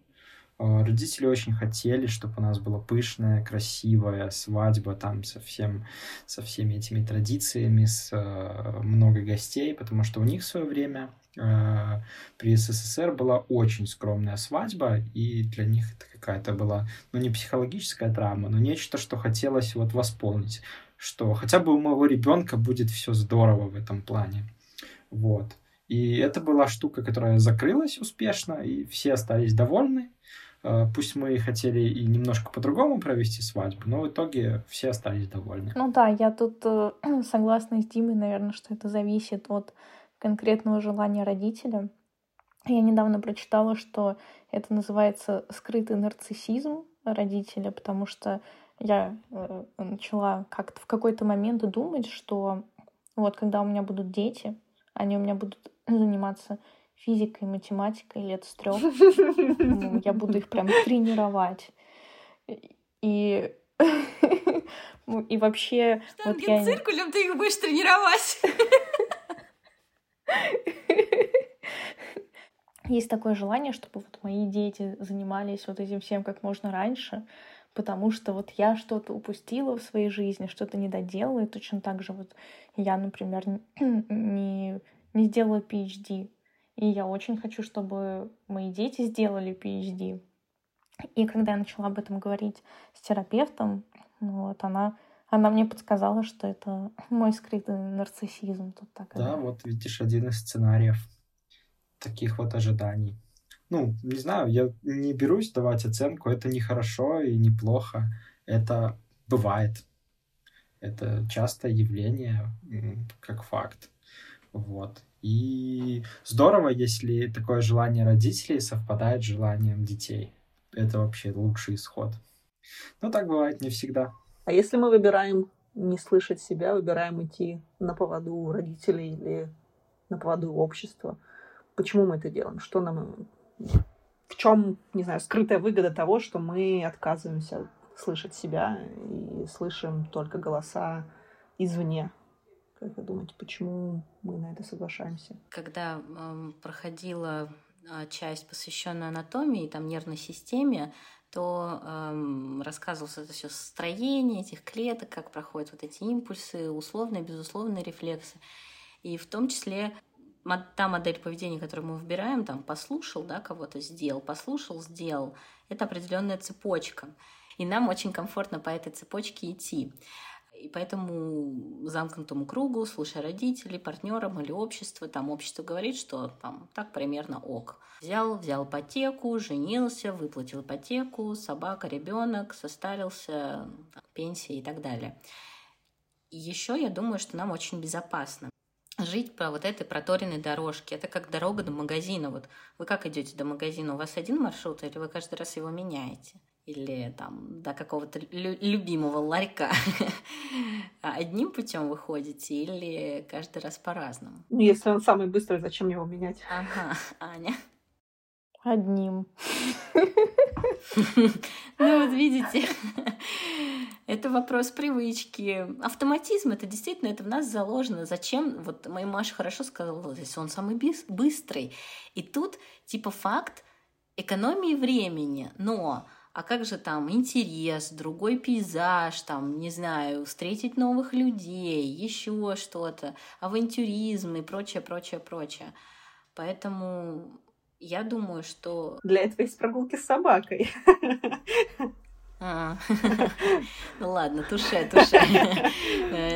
родители очень хотели, чтобы у нас была пышная, красивая свадьба там со всеми этими традициями, с много гостей, потому что у них в свое время при СССР была очень скромная свадьба, и для них это какая-то была, не психологическая травма, но нечто, что хотелось восполнить, что хотя бы у моего ребенка будет все здорово в этом плане. Вот. И это была штука, которая закрылась успешно, и все остались довольны. Пусть мы хотели и немножко по-другому провести свадьбу, но в итоге все остались довольны. Я тут согласна с Димой, наверное, что это зависит от конкретного желания родителя. Я недавно прочитала, что это называется скрытый нарциссизм родителя, потому что я начала как-то в какой-то момент думать, что вот когда у меня будут дети, они у меня будут заниматься физикой, математикой лет с 3. Я буду их прям тренировать. И вообще... Штангенциркулем циркулем ты их будешь тренировать. Есть такое желание, чтобы мои дети занимались этим всем как можно раньше, потому что я что-то упустила в своей жизни, что-то не доделала, и точно так же я, например, не сделала PhD, и я очень хочу, чтобы мои дети сделали PhD. И когда я начала об этом говорить с терапевтом, она мне подсказала, что это мой скрытый нарциссизм. Тут так. Да, видишь, один из сценариев таких ожиданий. Не знаю, я не берусь давать оценку, это не хорошо и не плохо, это бывает. Это частое явление, как факт. Вот. И здорово, если такое желание родителей совпадает с желанием детей. Это вообще лучший исход. Но так бывает не всегда. А если мы выбираем не слышать себя, выбираем идти на поводу родителей или на поводу общества, почему мы это делаем? Что нам... В чем, скрытая выгода того, что мы отказываемся слышать себя и слышим только голоса извне? Как вы думаете, почему мы на это соглашаемся? Когда проходила часть, посвященная анатомии, нервной системе, то рассказывалось это все строение этих клеток, как проходят эти импульсы, условные, безусловные рефлексы. И в том числе... Та модель поведения, которую мы выбираем, послушал, кого-то сделал, послушал, сделал, это определенная цепочка. И нам очень комфортно по этой цепочке идти. И поэтому замкнутому кругу, слушая родителей, партнерам или общество, общество говорит, что так примерно ок. Взял ипотеку, женился, выплатил ипотеку, собака, ребенок, состарился, пенсия и так далее. И еще я думаю, что нам очень безопасно жить по этой проторенной дорожке. Это как дорога до магазина. Вы как идете до магазина? У вас один маршрут, или вы каждый раз его меняете? Или до какого-то любимого ларька? одним путем вы ходите или каждый раз по-разному? Если он самый быстрый, зачем его менять? Ага, Аня? Одним. Ну вот видите, это вопрос привычки. Автоматизм, это действительно, это в нас заложено. Зачем? Вот моя Маша хорошо сказала, если он самый быстрый. И тут типа факт экономии времени, но... А как же там интерес, другой пейзаж, там, не знаю, встретить новых людей, еще что-то, авантюризм и прочее, прочее, прочее. Поэтому я думаю, что... Для этого есть прогулки с собакой. Ну ладно, туше.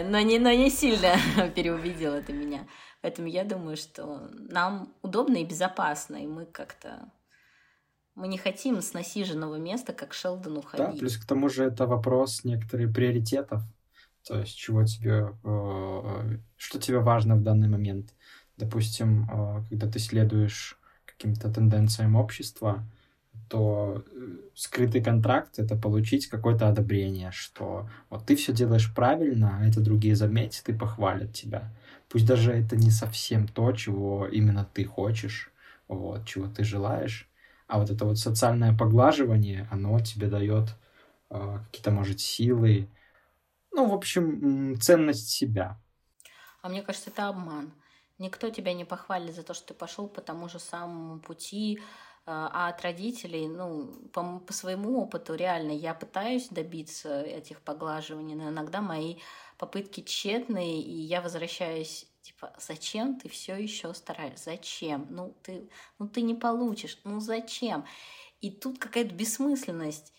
Но не сильно переубедила ты меня. Поэтому я думаю, что нам удобно и безопасно, и мы как-то... Мы не хотим с насиженного места, как Шелдон, уходить. Да, плюс к тому же это вопрос некоторых приоритетов. То есть, что тебе важно в данный момент. Допустим, когда ты следуешь каким-то тенденциям общества, то скрытый контракт — это получить какое-то одобрение, что вот ты все делаешь правильно, а это другие заметят и похвалят тебя. Пусть даже это не совсем то, чего именно ты хочешь, вот, чего ты желаешь. А вот это вот социальное поглаживание, оно тебе дает какие-то, может, силы. Ну, в общем, ценность себя. А мне кажется, это обман. Никто тебя не похвалит за то, что ты пошел по тому же самому пути. А от родителей, ну, по своему опыту, реально, я пытаюсь добиться этих поглаживаний, но иногда мои попытки тщетные, и я возвращаюсь... Типа, зачем ты все еще стараешься? Зачем? Ну ты не получишь. Ну зачем? И тут какая-то бессмысленность.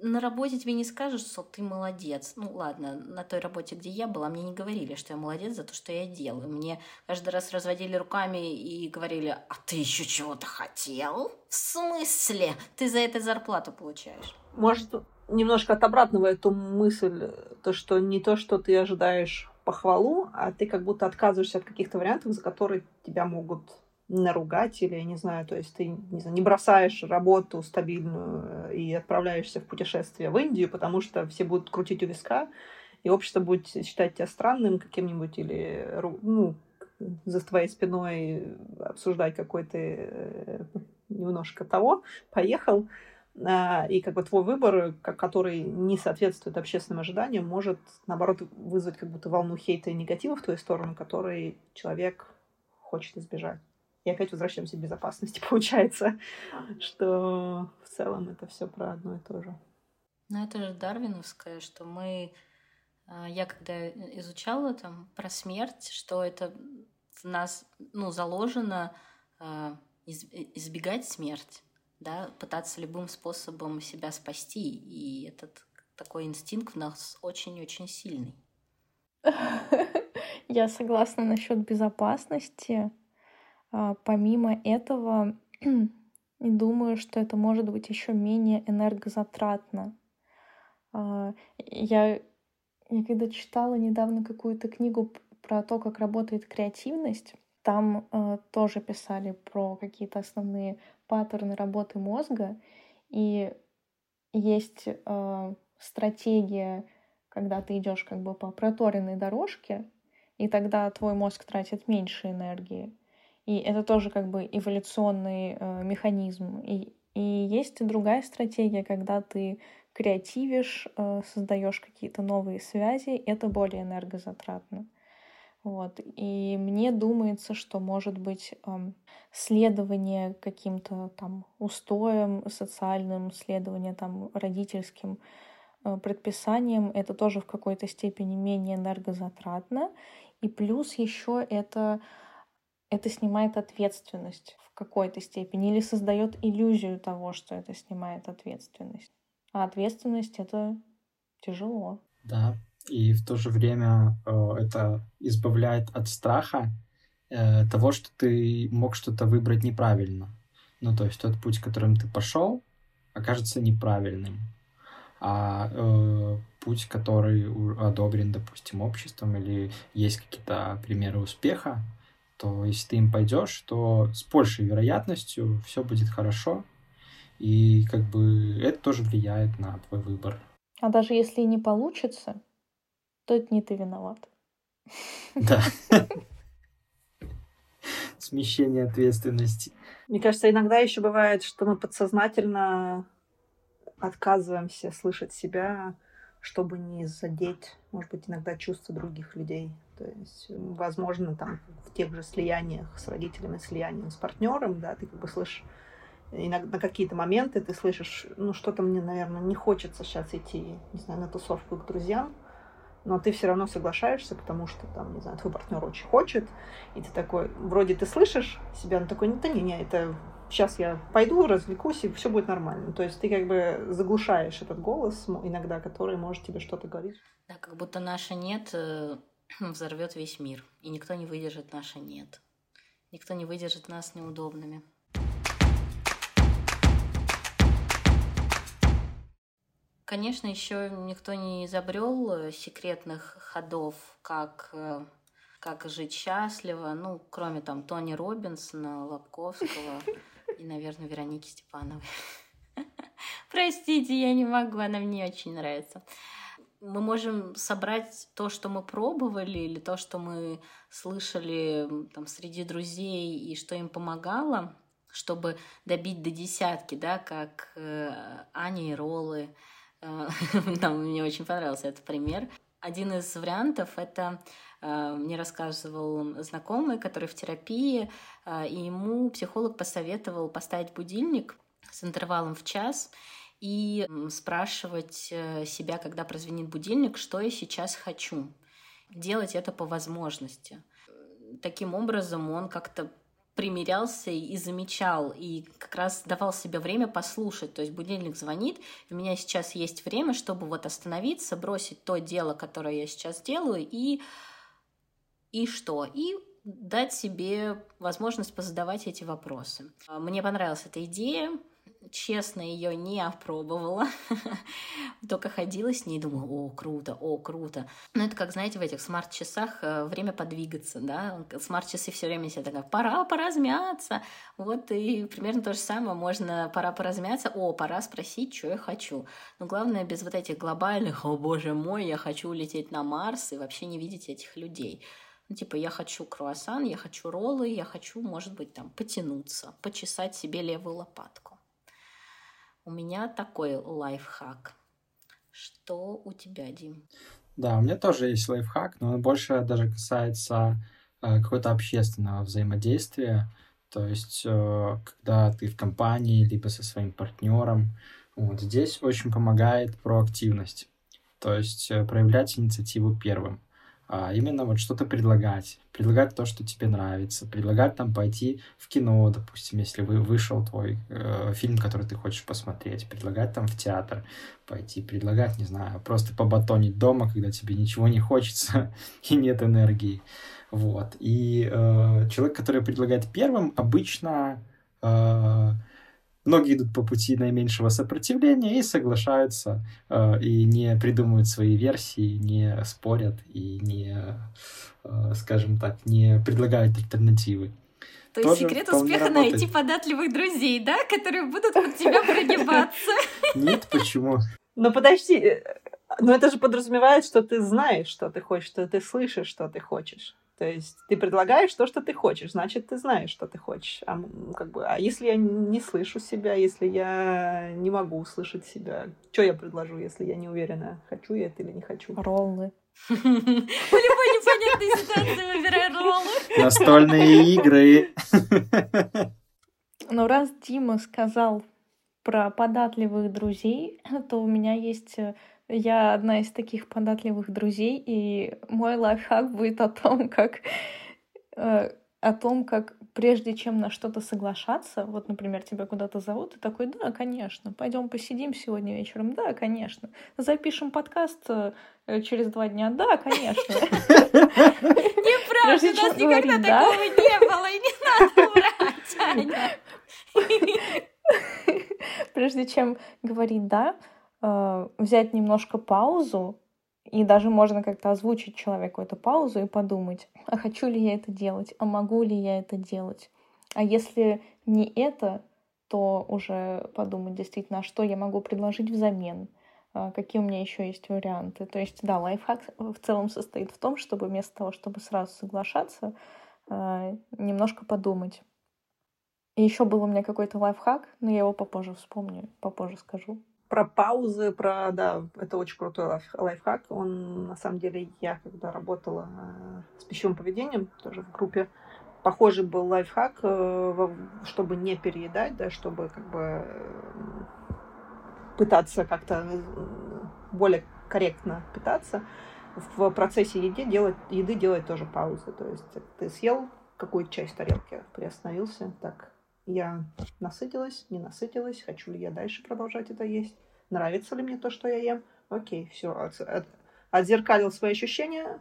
На работе тебе не скажут, что ты молодец. Ну ладно, на той работе, где я была, мне не говорили, что я молодец за то, что я делаю. Мне каждый раз разводили руками и говорили: а ты еще чего-то хотел? В смысле? Ты за это зарплату получаешь. Может, немножко от обратного эту мысль, то, что не то, что ты ожидаешь похвалу, а ты как будто отказываешься от каких-то вариантов, за которые тебя могут наругать или, не знаю, то есть ты, не знаю, не бросаешь работу стабильную и отправляешься в путешествие в Индию, потому что все будут крутить у виска, и общество будет считать тебя странным каким-нибудь или, ну, за твоей спиной обсуждать какой-то немножко того, поехал, и как бы твой выбор, который не соответствует общественным ожиданиям, может, наоборот, вызвать как будто волну хейта и негатива в твою сторону, который человек хочет избежать. И опять возвращаемся к безопасности. Получается, что в целом это все про одно и то же. Ну, это же дарвиновское, что я когда изучала там про смерть, что это в нас, ну, заложено избегать смерти. Да, пытаться любым способом себя спасти. И этот такой инстинкт у нас очень-очень сильный. Я согласна насчет безопасности. Помимо этого, думаю, что это может быть еще менее энергозатратно. Я когда читала недавно какую-то книгу про то, как работает креативность, там тоже писали про какие-то основные паттерны работы мозга, и есть стратегия, когда ты идешь как бы по проторенной дорожке, и тогда твой мозг тратит меньше энергии. И это тоже как бы эволюционный механизм. И есть и другая стратегия, когда ты креативишь, создаешь какие-то новые связи, это более энергозатратно. Вот. И мне думается, что, может быть, следование каким-то там устоям социальным, следование там родительским предписаниям, это тоже в какой-то степени менее энергозатратно. И плюс еще это снимает ответственность в какой-то степени или создает иллюзию того, что это снимает ответственность. А ответственность — это тяжело. Да. И в то же время это избавляет от страха того, что ты мог что-то выбрать неправильно. Ну, то есть тот путь, которым ты пошел, окажется неправильным. А путь, который одобрен, допустим, обществом, или есть какие-то примеры успеха, то если ты им пойдешь, то с большей вероятностью все будет хорошо. И как бы это тоже влияет на твой выбор. А даже если и не получится... то это не ты виноват. Да. Смещение ответственности. Мне кажется, иногда еще бывает, что мы подсознательно отказываемся слышать себя, чтобы не задеть, может быть, иногда чувства других людей. То есть, возможно, там в тех же слияниях с родителями, слияниях с партнером, да, ты как бы слышишь иногда какие-то моменты, ты слышишь, ну, что-то мне, наверное, не хочется сейчас идти, не знаю, на тусовку к друзьям, но ты все равно соглашаешься, потому что, там, не знаю, твой партнер очень хочет, и ты такой, вроде ты слышишь себя, но такой, да не, это сейчас я пойду, развлекусь, и все будет нормально. То есть ты как бы заглушаешь этот голос иногда, который может тебе что-то говорить. Да, как будто наше «нет» взорвет весь мир, и никто не выдержит наше «нет». Никто не выдержит нас неудобными. Конечно, еще никто не изобрел секретных ходов, как жить счастливо, ну, кроме там Тони Роббинсона, Лобковского и, наверное, Вероники Степановой. Простите, я не могу, она мне очень нравится. Мы можем собрать то, что мы пробовали, или то, что мы слышали там среди друзей и что им помогало, чтобы добить до десятки, да, как Аня и Роллы. Мне очень понравился этот пример. Один из вариантов — это мне рассказывал знакомый, который в терапии, и ему психолог посоветовал поставить будильник с интервалом в час и спрашивать себя, когда прозвенит будильник, что я сейчас хочу. Делать это по возможности. Таким образом он как-то примерялся и замечал, и как раз давал себе время послушать. То есть будильник звонит, у меня сейчас есть время, чтобы вот остановиться, бросить то дело, которое я сейчас делаю, и что? И дать себе возможность позадавать эти вопросы. Мне понравилась эта идея. Честно, ее не опробовала. Только ходила с ней, думала, о, круто. Но это как, знаете, в этих смарт-часах время подвигаться, да? Смарт-часы все время себе такая, пора поразмяться. Вот и примерно то же самое, можно пора поразмяться, пора спросить, что я хочу. Но главное, без вот этих глобальных, о, боже мой, я хочу улететь на Марс и вообще не видеть этих людей. Ну, типа, я хочу круассан, я хочу роллы, я хочу, может быть, там, потянуться, почесать себе левую лопатку. У меня такой лайфхак. Что у тебя, Дим? Да, у меня тоже есть лайфхак, но он больше даже касается какого-то общественного взаимодействия. То есть, когда ты в компании, либо со своим партнером, вот здесь очень помогает проактивность. То есть, проявлять инициативу первым. А именно вот что-то предлагать. Предлагать то, что тебе нравится. Предлагать там пойти в кино, допустим, если вышел твой фильм, который ты хочешь посмотреть. Предлагать там в театр пойти. Предлагать, не знаю, просто побатонить дома, когда тебе ничего не хочется и нет энергии. Вот. И человек, который предлагает первым, обычно... Многие идут по пути наименьшего сопротивления и соглашаются, и не придумывают свои версии, не спорят и не, скажем так, не предлагают альтернативы. То есть секрет успеха — найти податливых друзей, да, которые будут под тебя прогибаться? Нет, почему? Ну подожди, но это же подразумевает, что ты знаешь, что ты хочешь, что ты слышишь, что ты хочешь. То есть ты предлагаешь то, что ты хочешь, значит, ты знаешь, что ты хочешь. А если я не слышу себя, если я не могу услышать себя, что я предложу, если я не уверена, хочу я это или не хочу? Роллы. По любой непонятной ситуации выбирай роллы. Настольные игры. Но раз Дима сказал про податливых друзей, то у меня есть... Я одна из таких податливых друзей, и мой лайфхак будет о том, как прежде чем на что-то соглашаться, вот, например, тебя куда-то зовут, ты такой, да, конечно, пойдем посидим сегодня вечером, да, конечно, запишем подкаст через 2 дня, да, конечно. Неправда, у нас никогда такого не было, и не надо врать. Прежде чем говорить «да», взять немножко паузу, и даже можно как-то озвучить человеку эту паузу и подумать, а хочу ли я это делать, а могу ли я это делать. А если не это, то уже подумать действительно, а что я могу предложить взамен, какие у меня еще есть варианты. То есть, да, лайфхак в целом состоит в том, чтобы вместо того, чтобы сразу соглашаться, немножко подумать. И еще был у меня какой-то лайфхак, но я его попозже вспомню, попозже скажу. Про паузы, да, это очень крутой лайфхак. Он, на самом деле, я когда работала с пищевым поведением, тоже в группе, похожий был лайфхак, чтобы не переедать, да, чтобы как бы пытаться как-то более корректно питаться. В процессе еды делать тоже паузы. То есть ты съел какую-то часть тарелки, приостановился, так, я насытилась, не насытилась, хочу ли я дальше продолжать это есть, нравится ли мне то, что я ем, окей, все, отзеркалил свои ощущения,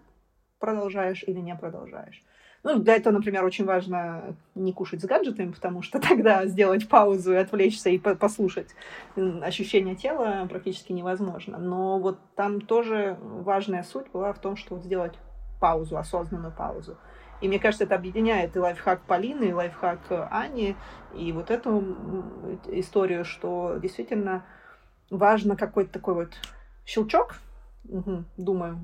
продолжаешь или не продолжаешь. Ну, для этого, например, очень важно не кушать с гаджетами, потому что тогда сделать паузу и отвлечься и послушать ощущение тела практически невозможно. Но вот там тоже важная суть была в том, что сделать паузу, осознанную паузу. И мне кажется, это объединяет и лайфхак Полины, и лайфхак Ани, и вот эту историю, что действительно важно какой-то такой вот щелчок. Угу. Думаю.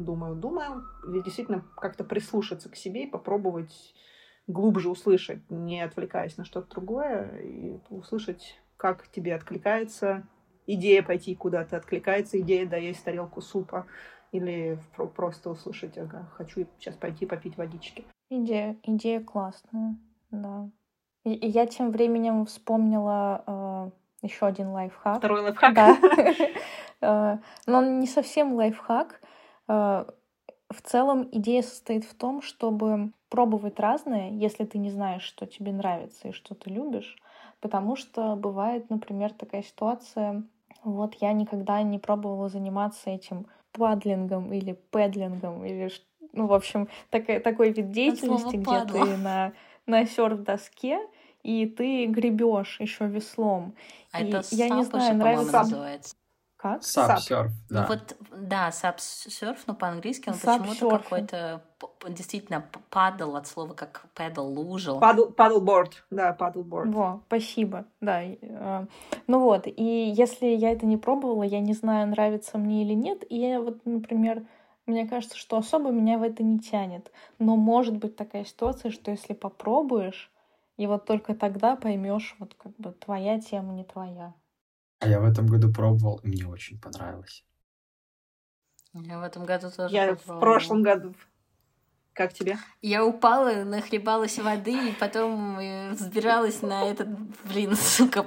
Действительно как-то прислушаться к себе и попробовать глубже услышать, не отвлекаясь на что-то другое, и услышать, как тебе откликается идея пойти куда-то, откликается идея доесть тарелку супа, или просто услышать, ага, хочу сейчас пойти попить водички. Идея классная, да. И я тем временем вспомнила еще один лайфхак. Второй лайфхак. Да. Но он не совсем лайфхак. В целом идея состоит в том, чтобы пробовать разное, если ты не знаешь, что тебе нравится и что ты любишь. Потому что бывает, например, такая ситуация, вот я никогда не пробовала заниматься этим падлингом или пэдлингом, или, ну, в общем, такой вид деятельности, где ты на серф-доске, и ты гребешь еще веслом. А и это я не знаю, нравится называется. Как? Сапсерф. Да. Ну вот, да, сапсерф, но по-английски он почему-то какой-то действительно падал от слова как педал, лужил. Падлборд, да, падлборд. Во, спасибо, да. Ну вот, и если я это не пробовала, я не знаю, нравится мне или нет, и вот, например, мне кажется, что особо меня в это не тянет. Но может быть такая ситуация, что если попробуешь, и вот только тогда поймешь, вот как бы твоя тема, не твоя. А я в этом году пробовал, и мне очень понравилось. Я в этом году тоже пробовала. В прошлом году. Как тебе? Я упала, нахлебалась воды, и потом взбиралась на этот,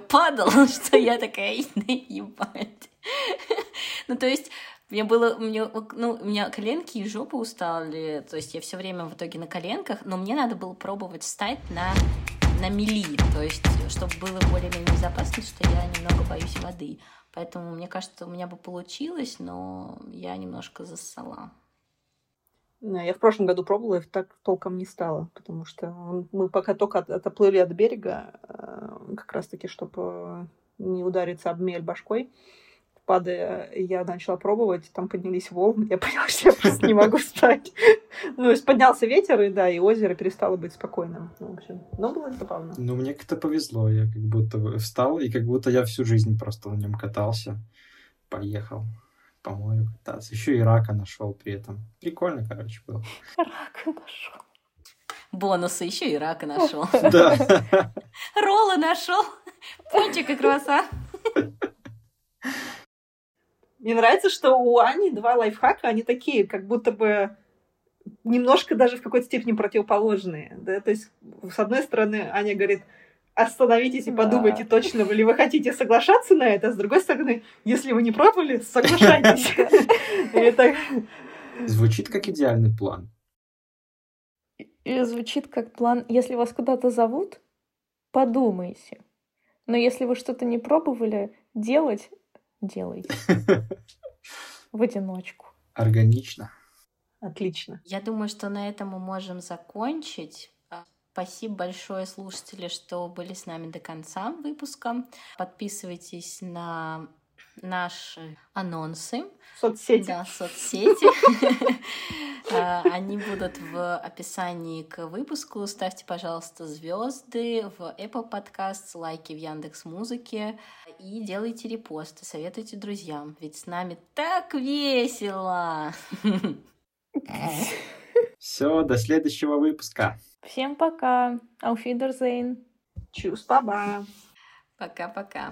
падал, что я такая, ебать. Ну, то есть... у меня коленки и жопа устали, то есть я все время в итоге на коленках, но мне надо было пробовать встать на мели, то есть чтобы было более-менее безопасно, что я немного боюсь воды. Поэтому, мне кажется, у меня бы получилось, но я немножко зассала. Я в прошлом году пробовала, и так толком не стало, потому что мы пока только отплыли от берега, как раз-таки, чтобы не удариться об мель башкой, падая, я начала пробовать, там поднялись волны, я поняла, что я просто не могу встать. Ну, то есть поднялся ветер, и да, и озеро перестало быть спокойным. В общем, но было забавно. Ну, мне как-то повезло, я как будто встал, и как будто я всю жизнь просто на нем катался, поехал по морю кататься. Еще и рака нашел при этом. Прикольно, короче, было. Рака нашел. Бонусы, еще и рака нашел. Да. Ролла нашел, пончик и круассан. Мне нравится, что у Ани два лайфхака, они такие, как будто бы немножко даже в какой-то степени противоположные. Да? То есть, с одной стороны, Аня говорит, остановитесь и подумайте точно, ли вы хотите соглашаться на это, а с другой стороны, если вы не пробовали, соглашайтесь. Звучит как идеальный план. Звучит как план, если вас куда-то зовут, подумайте. Но если вы что-то не пробовали делайте. В одиночку. Органично. Отлично. Я думаю, что на этом мы можем закончить. Спасибо большое, слушатели, что были с нами до конца выпуска. Подписывайтесь на наши анонсы. Соцсети. Да, соцсети. Они будут в описании к выпуску. Ставьте, пожалуйста, звезды в Apple Podcasts, лайки в Яндекс.Музыке. и делайте репосты, советуйте друзьям, ведь с нами так весело! Все, до следующего выпуска. Всем пока. Auf Wiedersehen. Tschüss, Baba. Пока-пока.